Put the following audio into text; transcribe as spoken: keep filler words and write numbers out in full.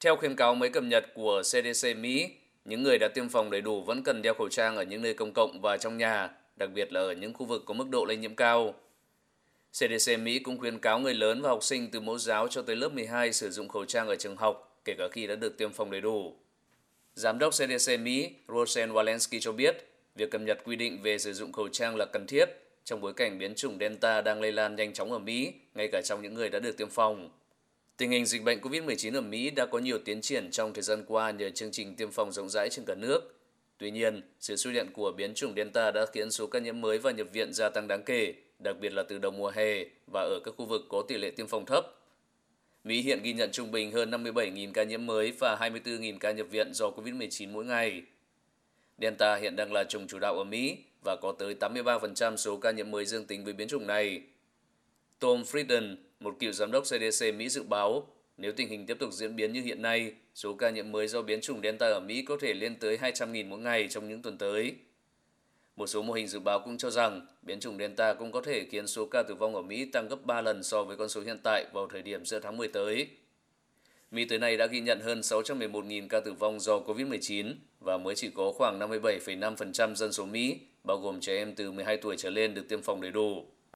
Theo khuyến cáo mới cập nhật của xê đê xê Mỹ, những người đã tiêm phòng đầy đủ vẫn cần đeo khẩu trang ở những nơi công cộng và trong nhà, đặc biệt là ở những khu vực có mức độ lây nhiễm cao. xê đê xê Mỹ cũng khuyến cáo người lớn và học sinh từ mẫu giáo cho tới lớp mười hai sử dụng khẩu trang ở trường học, kể cả khi đã được tiêm phòng đầy đủ. Giám đốc xê đê xê Mỹ Rochelle Walensky cho biết, việc cập nhật quy định về sử dụng khẩu trang là cần thiết trong bối cảnh biến chủng Delta đang lây lan nhanh chóng ở Mỹ, ngay cả trong những người đã được tiêm phòng. Tình hình dịch bệnh covid mười chín ở Mỹ đã có nhiều tiến triển trong thời gian qua nhờ chương trình tiêm phòng rộng rãi trên cả nước. Tuy nhiên, sự xuất hiện của biến chủng Delta đã khiến số ca nhiễm mới và nhập viện gia tăng đáng kể, đặc biệt là từ đầu mùa hè và ở các khu vực có tỷ lệ tiêm phòng thấp. Mỹ hiện ghi nhận trung bình hơn năm mươi bảy nghìn ca nhiễm mới và hai mươi tư nghìn ca nhập viện do covid mười chín mỗi ngày. Delta hiện đang là chủng chủ đạo ở Mỹ và có tới tám mươi ba phần trăm số ca nhiễm mới dương tính với biến chủng này. Tom Frieden, một cựu giám đốc xê đê xê Mỹ dự báo, nếu tình hình tiếp tục diễn biến như hiện nay, số ca nhiễm mới do biến chủng Delta ở Mỹ có thể lên tới hai trăm nghìn mỗi ngày trong những tuần tới. Một số mô hình dự báo cũng cho rằng biến chủng Delta cũng có thể khiến số ca tử vong ở Mỹ tăng gấp ba lần so với con số hiện tại vào thời điểm giữa tháng mười tới. Mỹ tới nay đã ghi nhận hơn sáu trăm mười một nghìn ca tử vong do covid mười chín và mới chỉ có khoảng năm mươi bảy phẩy năm phần trăm dân số Mỹ, bao gồm trẻ em từ mười hai tuổi trở lên, được tiêm phòng đầy đủ.